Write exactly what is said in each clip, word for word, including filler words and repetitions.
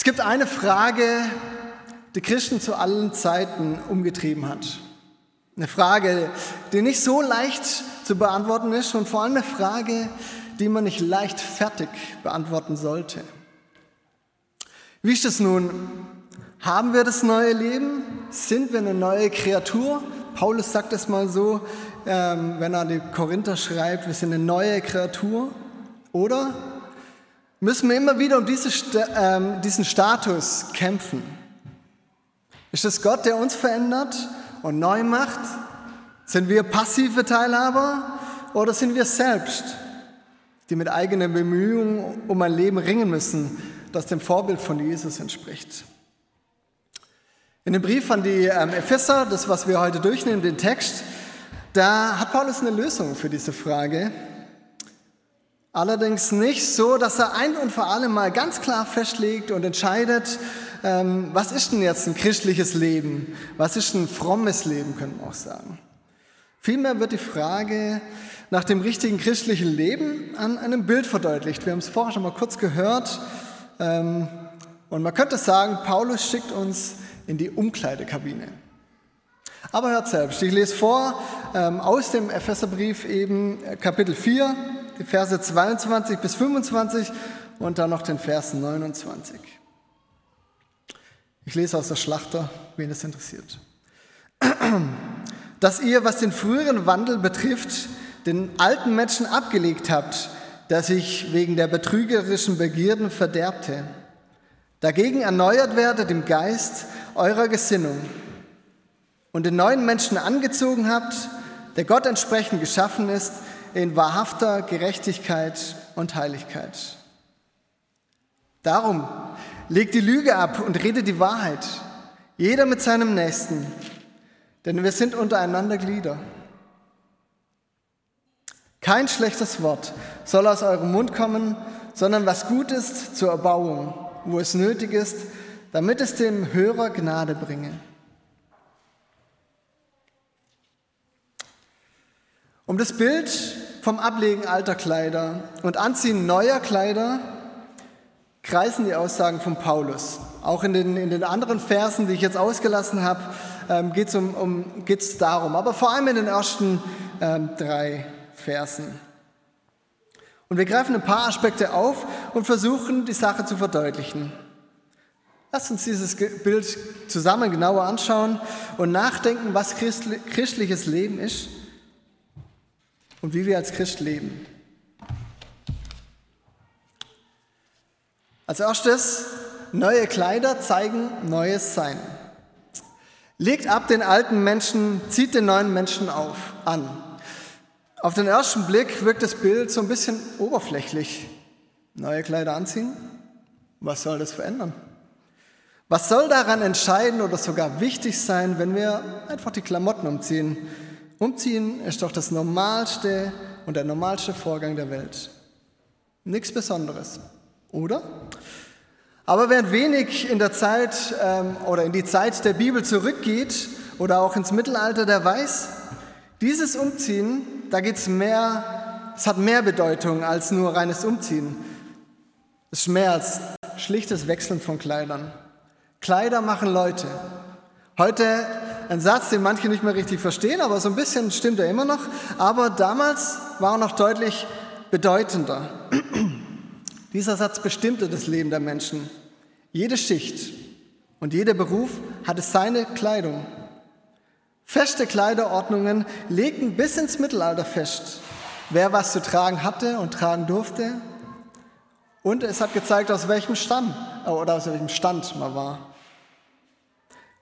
Es gibt eine Frage, die Christen zu allen Zeiten umgetrieben hat. Eine Frage, die nicht so leicht zu beantworten ist und vor allem eine Frage, die man nicht leichtfertig beantworten sollte. Wie ist es nun? Haben wir das neue Leben? Sind wir eine neue Kreatur? Paulus sagt es mal so, wenn er die Korinther schreibt, wir sind eine neue Kreatur. Oder müssen wir immer wieder um diese, diesen Status kämpfen? Ist es Gott, der uns verändert und neu macht? Sind wir passive Teilhaber oder sind wir selbst, die mit eigenen Bemühungen um ein Leben ringen müssen, das dem Vorbild von Jesus entspricht? In dem Brief an die Epheser, das, was wir heute durchnehmen, den Text, da hat Paulus eine Lösung für diese Frage. Allerdings nicht so, dass er ein und für alle Mal ganz klar festlegt und entscheidet, was ist denn jetzt ein christliches Leben? Was ist ein frommes Leben, können wir auch sagen. Vielmehr wird die Frage nach dem richtigen christlichen Leben an einem Bild verdeutlicht. Wir haben es vorher schon mal kurz gehört. Und man könnte sagen, Paulus schickt uns in die Umkleidekabine. Aber hört selbst, ich lese vor aus dem Epheserbrief eben Kapitel vier, die Verse zweiundzwanzig bis fünfundzwanzig und dann noch den Vers neunundzwanzig. Ich lese aus der Schlachter, wen es interessiert. Dass ihr, was den früheren Wandel betrifft, den alten Menschen abgelegt habt, der sich wegen der betrügerischen Begierden verderbte. Dagegen erneuert werdet im Geist eurer Gesinnung und den neuen Menschen angezogen habt, der Gott entsprechend geschaffen ist, in wahrhafter Gerechtigkeit und Heiligkeit. Darum legt die Lüge ab und redet die Wahrheit, jeder mit seinem Nächsten, denn wir sind untereinander Glieder. Kein schlechtes Wort soll aus eurem Mund kommen, sondern was gut ist zur Erbauung, wo es nötig ist, damit es dem Hörer Gnade bringe. Um das Bild vom Ablegen alter Kleider und Anziehen neuer Kleider kreisen die Aussagen von Paulus. Auch in den, in den anderen Versen, die ich jetzt ausgelassen habe, ähm, geht es um, um, geht's darum. Aber vor allem in den ersten ähm, drei Versen. Und wir greifen ein paar Aspekte auf und versuchen, die Sache zu verdeutlichen. Lasst uns dieses Bild zusammen genauer anschauen und nachdenken, was christli- christliches Leben ist und wie wir als Christ leben. Als erstes, neue Kleider zeigen neues Sein. Legt ab den alten Menschen, zieht den neuen Menschen auf, an. Auf den ersten Blick wirkt das Bild so ein bisschen oberflächlich. Neue Kleider anziehen? Was soll das verändern? Was soll daran entscheiden oder sogar wichtig sein, wenn wir einfach die Klamotten umziehen? Umziehen ist doch das Normalste und der normalste Vorgang der Welt. Nichts Besonderes. Oder? Aber während wenig in der Zeit ähm, oder in die Zeit der Bibel zurückgeht oder auch ins Mittelalter, der weiß, dieses Umziehen, da geht's mehr, es hat mehr Bedeutung als nur reines Umziehen. Es ist mehr als schlichtes Wechseln von Kleidern. Kleider machen Leute. Heute ein Satz, den manche nicht mehr richtig verstehen, aber so ein bisschen stimmt er immer noch. Aber damals war er noch deutlich bedeutender. Dieser Satz bestimmte das Leben der Menschen. Jede Schicht und jeder Beruf hatte seine Kleidung. Feste Kleiderordnungen legten bis ins Mittelalter fest, wer was zu tragen hatte und tragen durfte. Und es hat gezeigt, aus welchem Stamm oder aus welchem Stand man war.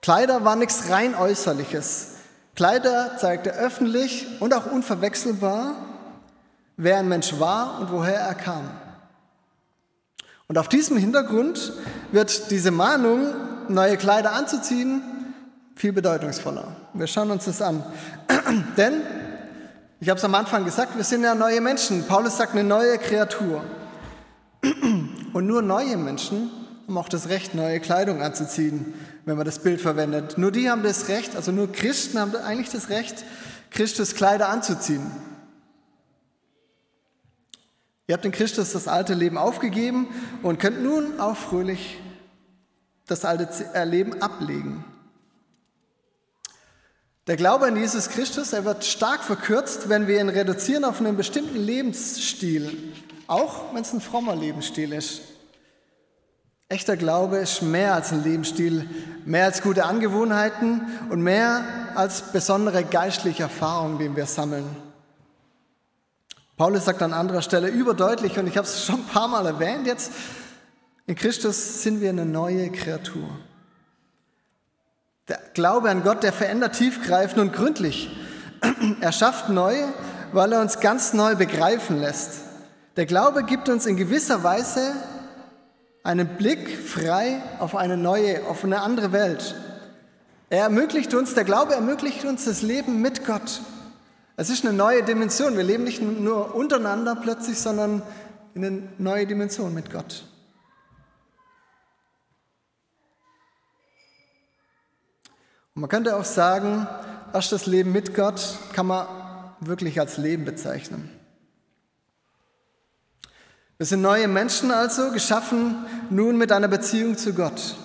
Kleider war nichts rein Äußerliches. Kleider zeigte öffentlich und auch unverwechselbar, wer ein Mensch war und woher er kam. Und auf diesem Hintergrund wird diese Mahnung, neue Kleider anzuziehen, viel bedeutungsvoller. Wir schauen uns das an. Denn, ich habe es am Anfang gesagt, wir sind ja neue Menschen. Paulus sagt, eine neue Kreatur. Und nur neue Menschen haben auch das Recht, neue Kleidung anzuziehen, wenn man das Bild verwendet. Nur die haben das Recht, also nur Christen haben eigentlich das Recht, Christus Kleider anzuziehen. Ihr habt in Christus das alte Leben aufgegeben und könnt nun auch fröhlich das alte Leben ablegen. Der Glaube an Jesus Christus, er wird stark verkürzt, wenn wir ihn reduzieren auf einen bestimmten Lebensstil, auch wenn es ein frommer Lebensstil ist. Echter Glaube ist mehr als ein Lebensstil, mehr als gute Angewohnheiten und mehr als besondere geistliche Erfahrungen, die wir sammeln. Paulus sagt an anderer Stelle überdeutlich, und ich habe es schon ein paar Mal erwähnt jetzt, in Christus sind wir eine neue Kreatur. Der Glaube an Gott, der verändert tiefgreifend und gründlich. Er schafft neu, weil er uns ganz neu begreifen lässt. Der Glaube gibt uns in gewisser Weise einen Blick frei auf eine neue, auf eine andere Welt. Er ermöglicht uns, der Glaube ermöglicht uns das Leben mit Gott. Es ist eine neue Dimension. Wir leben nicht nur untereinander plötzlich, sondern in eine neue Dimension mit Gott. Man könnte auch sagen, erst das Leben mit Gott kann man wirklich als Leben bezeichnen. Wir sind neue Menschen also, geschaffen nun mit einer Beziehung zu Gott.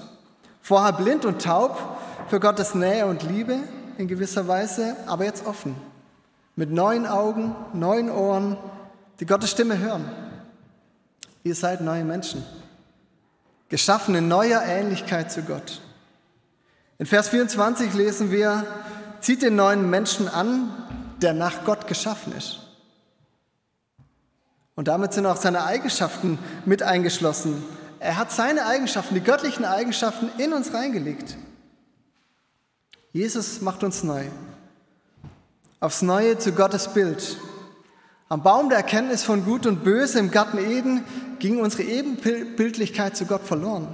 Vorher blind und taub für Gottes Nähe und Liebe in gewisser Weise, aber jetzt offen. Mit neuen Augen, neuen Ohren, die Gottes Stimme hören. Ihr seid neue Menschen, geschaffen in neuer Ähnlichkeit zu Gott. In Vers vierundzwanzig lesen wir, zieht den neuen Menschen an, der nach Gott geschaffen ist. Und damit sind auch seine Eigenschaften mit eingeschlossen. Er hat seine Eigenschaften, die göttlichen Eigenschaften in uns reingelegt. Jesus macht uns neu. Aufs Neue zu Gottes Bild. Am Baum der Erkenntnis von Gut und Böse im Garten Eden ging unsere Ebenbildlichkeit zu Gott verloren.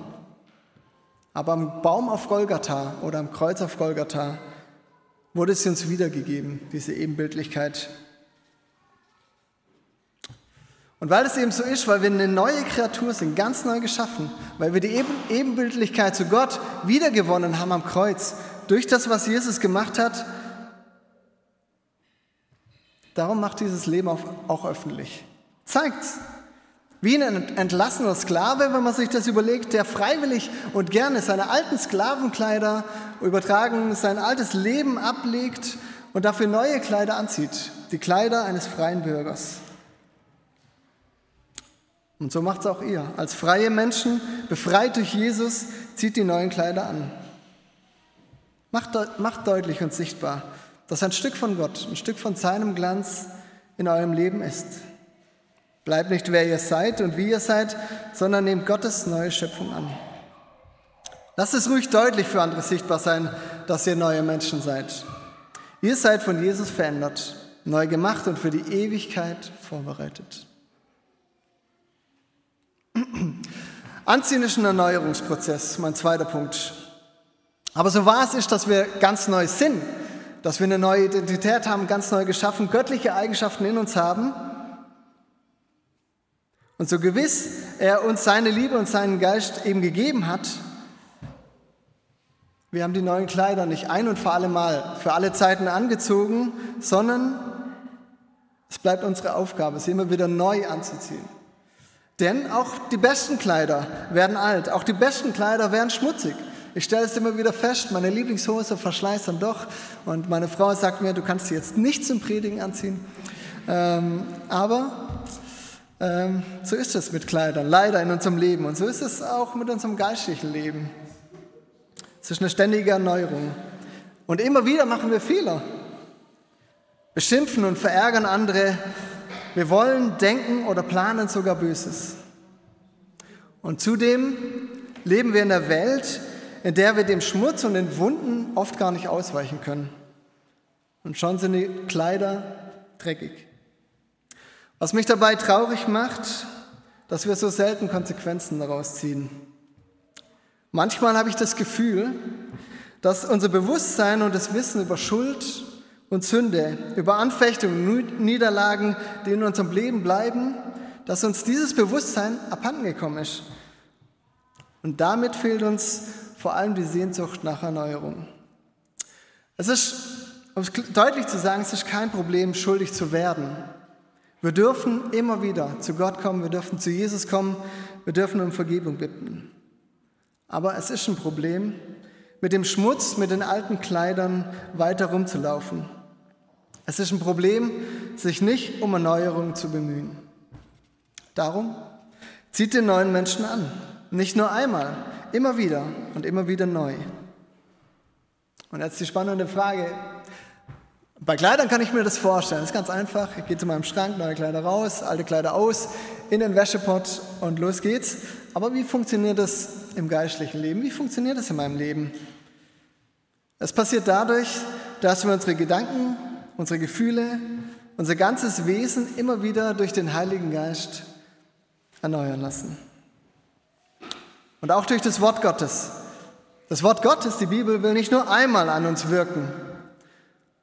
Aber am Baum auf Golgatha oder am Kreuz auf Golgatha wurde sie uns wiedergegeben, diese Ebenbildlichkeit. Und weil es eben so ist, weil wir eine neue Kreatur sind, ganz neu geschaffen, weil wir die Ebenbildlichkeit zu Gott wiedergewonnen haben am Kreuz, durch das, was Jesus gemacht hat, darum macht dieses Leben auch öffentlich. Zeigt's. Wie ein entlassener Sklave, wenn man sich das überlegt, der freiwillig und gerne seine alten Sklavenkleider übertragen, sein altes Leben ablegt und dafür neue Kleider anzieht. Die Kleider eines freien Bürgers. Und so macht es auch ihr. Als freie Menschen, befreit durch Jesus, zieht die neuen Kleider an. Macht, deut- macht deutlich und sichtbar, dass ein Stück von Gott, ein Stück von seinem Glanz in eurem Leben ist. Bleibt nicht, wer ihr seid und wie ihr seid, sondern nehmt Gottes neue Schöpfung an. Lasst es ruhig deutlich für andere sichtbar sein, dass ihr neue Menschen seid. Ihr seid von Jesus verändert, neu gemacht und für die Ewigkeit vorbereitet. Anziehen ist ein Erneuerungsprozess, mein zweiter Punkt. Aber so wahr es ist, dass wir ganz neu sind, dass wir eine neue Identität haben, ganz neu geschaffen, göttliche Eigenschaften in uns haben, und so gewiss er uns seine Liebe und seinen Geist eben gegeben hat, wir haben die neuen Kleider nicht ein und für alle Mal, für alle Zeiten angezogen, sondern es bleibt unsere Aufgabe, sie immer wieder neu anzuziehen. Denn auch die besten Kleider werden alt, auch die besten Kleider werden schmutzig. Ich stelle es immer wieder fest, meine Lieblingshose verschleißt dann doch und meine Frau sagt mir, du kannst sie jetzt nicht zum Predigen anziehen, ähm, aber... So ist es mit Kleidern, leider in unserem Leben. Und so ist es auch mit unserem geistlichen Leben. Es ist eine ständige Erneuerung. Und immer wieder machen wir Fehler. Beschimpfen und verärgern andere. Wir wollen, denken oder planen sogar Böses. Und zudem leben wir in einer Welt, in der wir dem Schmutz und den Wunden oft gar nicht ausweichen können. Und schon sind die Kleider dreckig. Was mich dabei traurig macht, dass wir so selten Konsequenzen daraus ziehen. Manchmal habe ich das Gefühl, dass unser Bewusstsein und das Wissen über Schuld und Sünde, über Anfechtungen, Niederlagen, die in unserem Leben bleiben, dass uns dieses Bewusstsein abhandengekommen ist. Und damit fehlt uns vor allem die Sehnsucht nach Erneuerung. Es ist, um es deutlich zu sagen, es ist kein Problem, schuldig zu werden. Wir dürfen immer wieder zu Gott kommen, wir dürfen zu Jesus kommen, wir dürfen um Vergebung bitten. Aber es ist ein Problem, mit dem Schmutz, mit den alten Kleidern weiter rumzulaufen. Es ist ein Problem, sich nicht um Erneuerung zu bemühen. Darum zieht den neuen Menschen an. Nicht nur einmal, immer wieder und immer wieder neu. Und jetzt die spannende Frage. Bei Kleidern kann ich mir das vorstellen. Das ist ganz einfach. Ich gehe zu meinem Schrank, neue Kleider raus, alte Kleider aus, in den Wäschepott und los geht's. Aber wie funktioniert das im geistlichen Leben? Wie funktioniert das in meinem Leben? Es passiert dadurch, dass wir unsere Gedanken, unsere Gefühle, unser ganzes Wesen immer wieder durch den Heiligen Geist erneuern lassen. Und auch durch das Wort Gottes. Das Wort Gottes, die Bibel, will nicht nur einmal an uns wirken.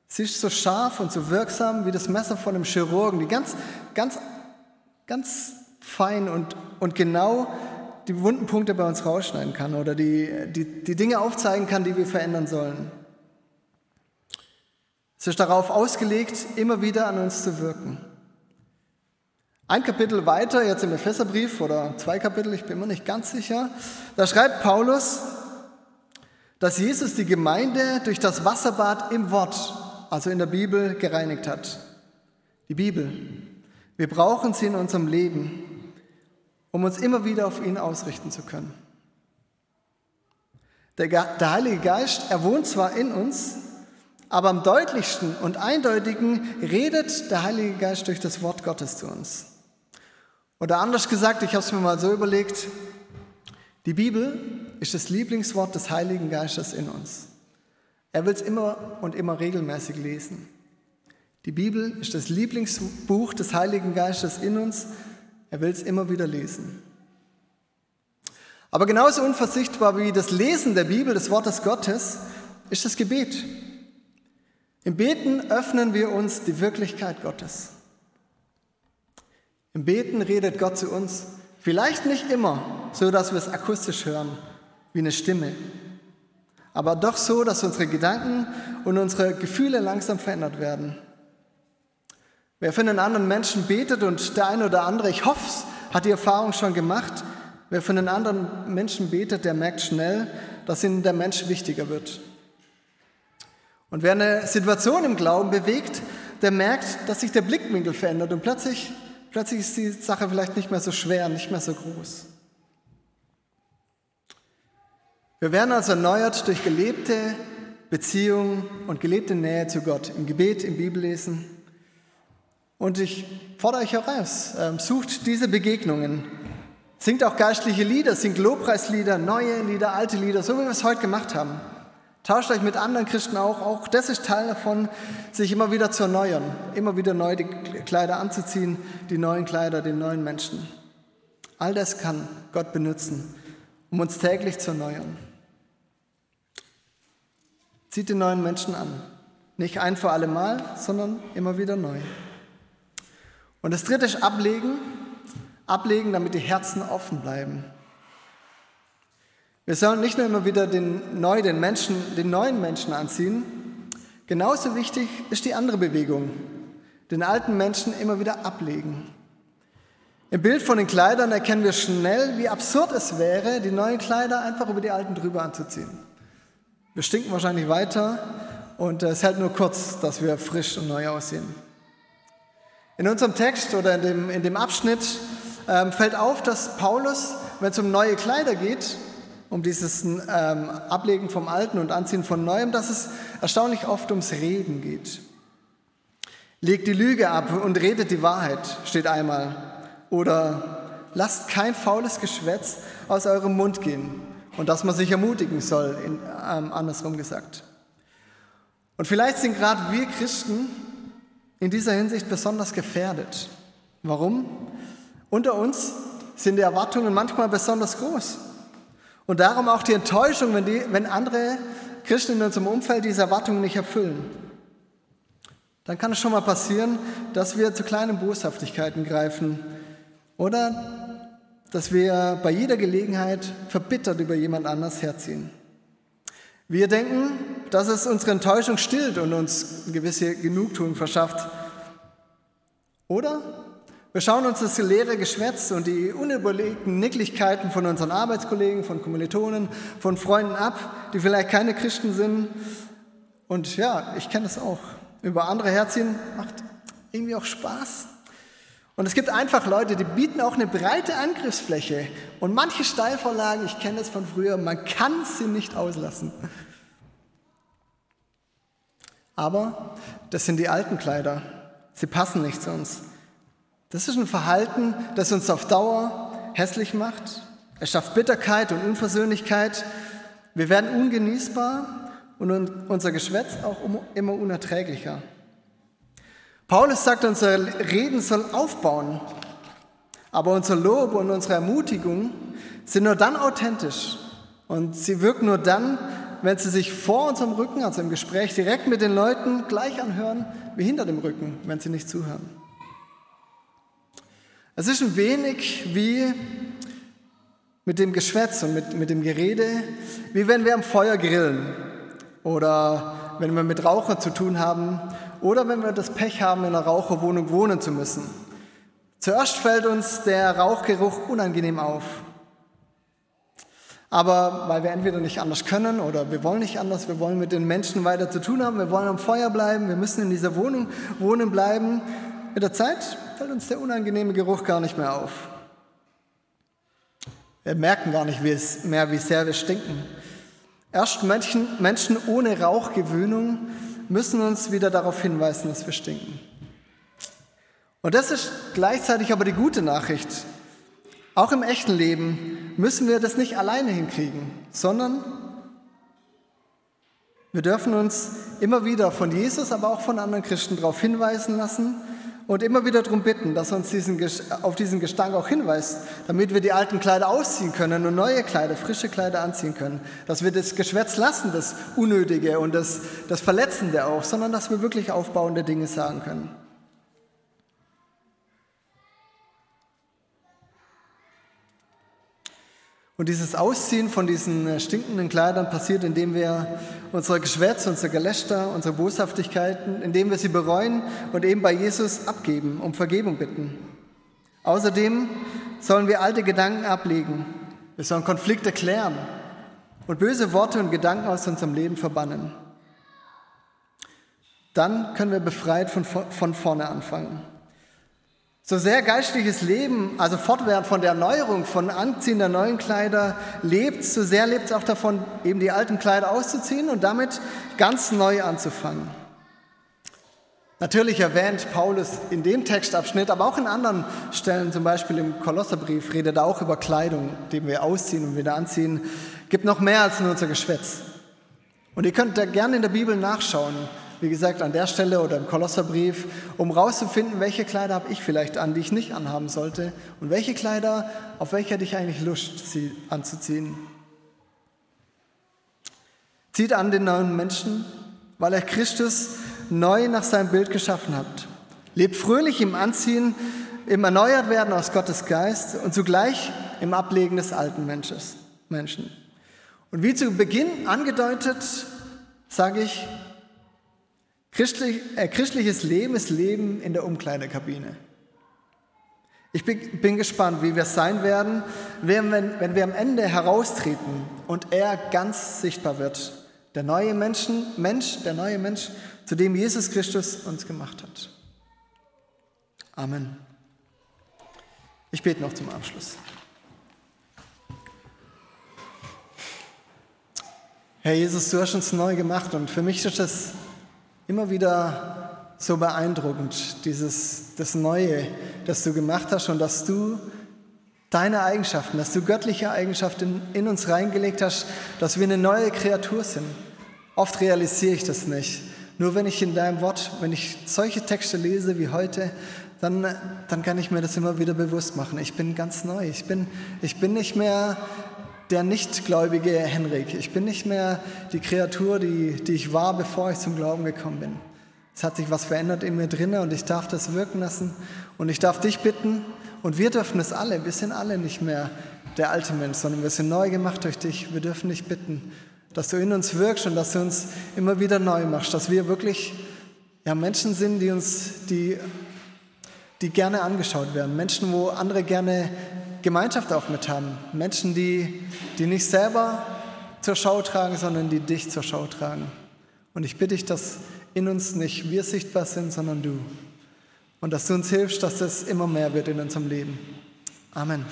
Sie ist so scharf und so wirksam wie das Messer von einem Chirurgen, die ganz, ganz, ganz fein und, und genau die wunden Punkte bei uns rausschneiden kann oder die, die, die Dinge aufzeigen kann, die wir verändern sollen. Es ist darauf ausgelegt, immer wieder an uns zu wirken. Ein Kapitel weiter, jetzt im Epheserbrief oder zwei Kapitel, ich bin mir nicht ganz sicher, da schreibt Paulus, dass Jesus die Gemeinde durch das Wasserbad im Wort, also in der Bibel, gereinigt hat. Die Bibel. Wir brauchen sie in unserem Leben, um uns immer wieder auf ihn ausrichten zu können. Der, der Heilige Geist, er wohnt zwar in uns, aber am deutlichsten und eindeutigen redet der Heilige Geist durch das Wort Gottes zu uns. Oder anders gesagt, ich habe es mir mal so überlegt, die Bibel ist das Lieblingswort des Heiligen Geistes in uns. Er will es immer und immer regelmäßig lesen. Die Bibel ist das Lieblingsbuch des Heiligen Geistes in uns. Er will es immer wieder lesen. Aber genauso unverzichtbar wie das Lesen der Bibel, des Wortes Gottes, ist das Gebet. Im Beten öffnen wir uns die Wirklichkeit Gottes. Im Beten redet Gott zu uns. Vielleicht nicht immer, so dass wir es akustisch hören, wie eine Stimme, aber doch so, dass unsere Gedanken und unsere Gefühle langsam verändert werden. Wer für einen anderen Menschen betet und der eine oder andere, ich hoffe es, hat die Erfahrung schon gemacht, wer für einen anderen Menschen betet, der merkt schnell, dass ihm der Mensch wichtiger wird. Und wer eine Situation im Glauben bewegt, der merkt, dass sich der Blickwinkel verändert und plötzlich, plötzlich ist die Sache vielleicht nicht mehr so schwer, nicht mehr so groß. Wir werden also erneuert durch gelebte Beziehung und gelebte Nähe zu Gott, im Gebet, im Bibellesen. Und ich fordere euch heraus, sucht diese Begegnungen. Singt auch geistliche Lieder, singt Lobpreislieder, neue Lieder, alte Lieder, so wie wir es heute gemacht haben. Tauscht euch mit anderen Christen auch, auch das ist Teil davon, sich immer wieder zu erneuern, immer wieder neu die Kleider anzuziehen, die neuen Kleider, den neuen Menschen. All das kann Gott benutzen, um uns täglich zu erneuern. Zieht den neuen Menschen an. Nicht ein für alle Mal, sondern immer wieder neu. Und das dritte ist ablegen. Ablegen, damit die Herzen offen bleiben. Wir sollen nicht nur immer wieder den, neu den, Menschen, den neuen Menschen anziehen. Genauso wichtig ist die andere Bewegung. Den alten Menschen immer wieder ablegen. Im Bild von den Kleidern erkennen wir schnell, wie absurd es wäre, die neuen Kleider einfach über die alten drüber anzuziehen. Wir stinken wahrscheinlich weiter und es hält nur kurz, dass wir frisch und neu aussehen. In unserem Text oder in dem, in dem Abschnitt ähm, fällt auf, dass Paulus, wenn es um neue Kleider geht, um dieses ähm, Ablegen vom Alten und Anziehen von Neuem, dass es erstaunlich oft ums Reden geht. Legt die Lüge ab und redet die Wahrheit, steht einmal. Oder lasst kein faules Geschwätz aus eurem Mund gehen und dass man sich ermutigen soll, in, ähm, andersrum gesagt. Und vielleicht sind gerade wir Christen in dieser Hinsicht besonders gefährdet. Warum? Unter uns sind die Erwartungen manchmal besonders groß. Und darum auch die Enttäuschung, wenn, die, wenn andere Christen in unserem Umfeld diese Erwartungen nicht erfüllen. Dann kann es schon mal passieren, dass wir zu kleinen Boshaftigkeiten greifen. Oder dass wir bei jeder Gelegenheit verbittert über jemand anders herziehen. Wir denken, dass es unsere Enttäuschung stillt und uns gewisse Genugtuung verschafft. Oder Wir schauen uns das leere Geschwätz und die unüberlegten Nicklichkeiten von unseren Arbeitskollegen, von Kommilitonen, von Freunden ab, die vielleicht keine Christen sind. Und ja, ich kenne das auch. Über andere herziehen macht irgendwie auch Spaß. Und es gibt einfach Leute, die bieten auch eine breite Angriffsfläche. Und manche Steilvorlagen, ich kenne das von früher, man kann sie nicht auslassen. Aber das sind die alten Kleider. Sie passen nicht zu uns. Das ist ein Verhalten, das uns auf Dauer hässlich macht. Es schafft Bitterkeit und Unversöhnlichkeit. Wir werden ungenießbar und unser Geschwätz auch immer unerträglicher. Paulus sagt, unser Reden soll aufbauen. Aber unser Lob und unsere Ermutigung sind nur dann authentisch. Und sie wirken nur dann, wenn sie sich vor unserem Rücken, also im Gespräch, direkt mit den Leuten gleich anhören, wie hinter dem Rücken, wenn sie nicht zuhören. Es ist ein wenig wie mit dem Geschwätz und mit, mit dem Gerede, wie wenn wir am Feuer grillen oder wenn wir mit Rauchern zu tun haben oder wenn wir das Pech haben, in einer Raucherwohnung wohnen zu müssen. Zuerst fällt uns der Rauchgeruch unangenehm auf. Aber weil wir entweder nicht anders können oder wir wollen nicht anders, wir wollen mit den Menschen weiter zu tun haben, wir wollen am Feuer bleiben, wir müssen in dieser Wohnung wohnen bleiben. Mit der Zeit fällt uns der unangenehme Geruch gar nicht mehr auf. Wir merken gar nicht mehr, wie sehr wir stinken. Erst Menschen, Menschen ohne Rauchgewöhnung müssen uns wieder darauf hinweisen, dass wir stinken. Und das ist gleichzeitig aber die gute Nachricht. Auch im echten Leben müssen wir das nicht alleine hinkriegen, sondern wir dürfen uns immer wieder von Jesus, aber auch von anderen Christen darauf hinweisen lassen und immer wieder darum bitten, dass er uns diesen, auf diesen Gestank auch hinweist, damit wir die alten Kleider ausziehen können und neue Kleider, frische Kleider anziehen können. Dass wir das Geschwätz lassen, das Unnötige und das, das Verletzende auch, sondern dass wir wirklich aufbauende Dinge sagen können. Und dieses Ausziehen von diesen stinkenden Kleidern passiert, indem wir unsere Geschwätze, unsere Gelächter, unsere Boshaftigkeiten, indem wir sie bereuen und eben bei Jesus abgeben, um Vergebung bitten. Außerdem sollen wir alte Gedanken ablegen. Wir sollen Konflikte klären und böse Worte und Gedanken aus unserem Leben verbannen. Dann können wir befreit von, von vorne anfangen. So sehr geistliches Leben, also fortwährend von der Erneuerung, von Anziehen der neuen Kleider lebt, so sehr lebt es auch davon, eben die alten Kleider auszuziehen und damit ganz neu anzufangen. Natürlich erwähnt Paulus in dem Textabschnitt, aber auch in anderen Stellen, zum Beispiel im Kolosserbrief, redet er auch über Kleidung, die wir ausziehen und wieder anziehen. Gibt noch mehr als nur unser Geschwätz. Und ihr könnt da gerne in der Bibel nachschauen. Wie gesagt, an der Stelle oder im Kolosserbrief, um rauszufinden, welche Kleider habe ich vielleicht an, die ich nicht anhaben sollte und welche Kleider, auf welche hätte ich eigentlich Lust anzuziehen. Zieht an den neuen Menschen, weil er Christus neu nach seinem Bild geschaffen hat. Lebt fröhlich im Anziehen, im Erneuertwerden aus Gottes Geist und zugleich im Ablegen des alten Menschen. Und wie zu Beginn angedeutet, sage ich, Christlich, äh, christliches Leben ist Leben in der Umkleidekabine. Ich bin, bin gespannt, wie wir es sein werden, wenn, wenn, wenn wir am Ende heraustreten und er ganz sichtbar wird. Der neue Menschen, Mensch, der neue Mensch, zu dem Jesus Christus uns gemacht hat. Amen. Ich bete noch zum Abschluss. Herr Jesus, du hast uns neu gemacht und für mich ist das immer wieder so beeindruckend, dieses, das Neue, das du gemacht hast und dass du deine Eigenschaften, dass du göttliche Eigenschaften in, in uns reingelegt hast, dass wir eine neue Kreatur sind. Oft realisiere ich das nicht. Nur wenn ich in deinem Wort, wenn ich solche Texte lese wie heute, dann, dann kann ich mir das immer wieder bewusst machen. Ich bin ganz neu. Ich bin, ich bin nicht mehr der nichtgläubige Henrik. Ich bin nicht mehr die Kreatur, die, die ich war, bevor ich zum Glauben gekommen bin. Es hat sich was verändert in mir drin und ich darf das wirken lassen und ich darf dich bitten und wir dürfen es alle. Wir sind alle nicht mehr der alte Mensch, sondern wir sind neu gemacht durch dich. Wir dürfen dich bitten, dass du in uns wirkst und dass du uns immer wieder neu machst, dass wir wirklich ja, Menschen sind, die uns die die gerne angeschaut werden, Menschen, wo andere gerne Gemeinschaft auch mit haben, Menschen, die, die nicht selber zur Schau tragen, sondern die dich zur Schau tragen. Und ich bitte dich, dass in uns nicht wir sichtbar sind, sondern du. Und dass du uns hilfst, dass es immer mehr wird in unserem Leben. Amen.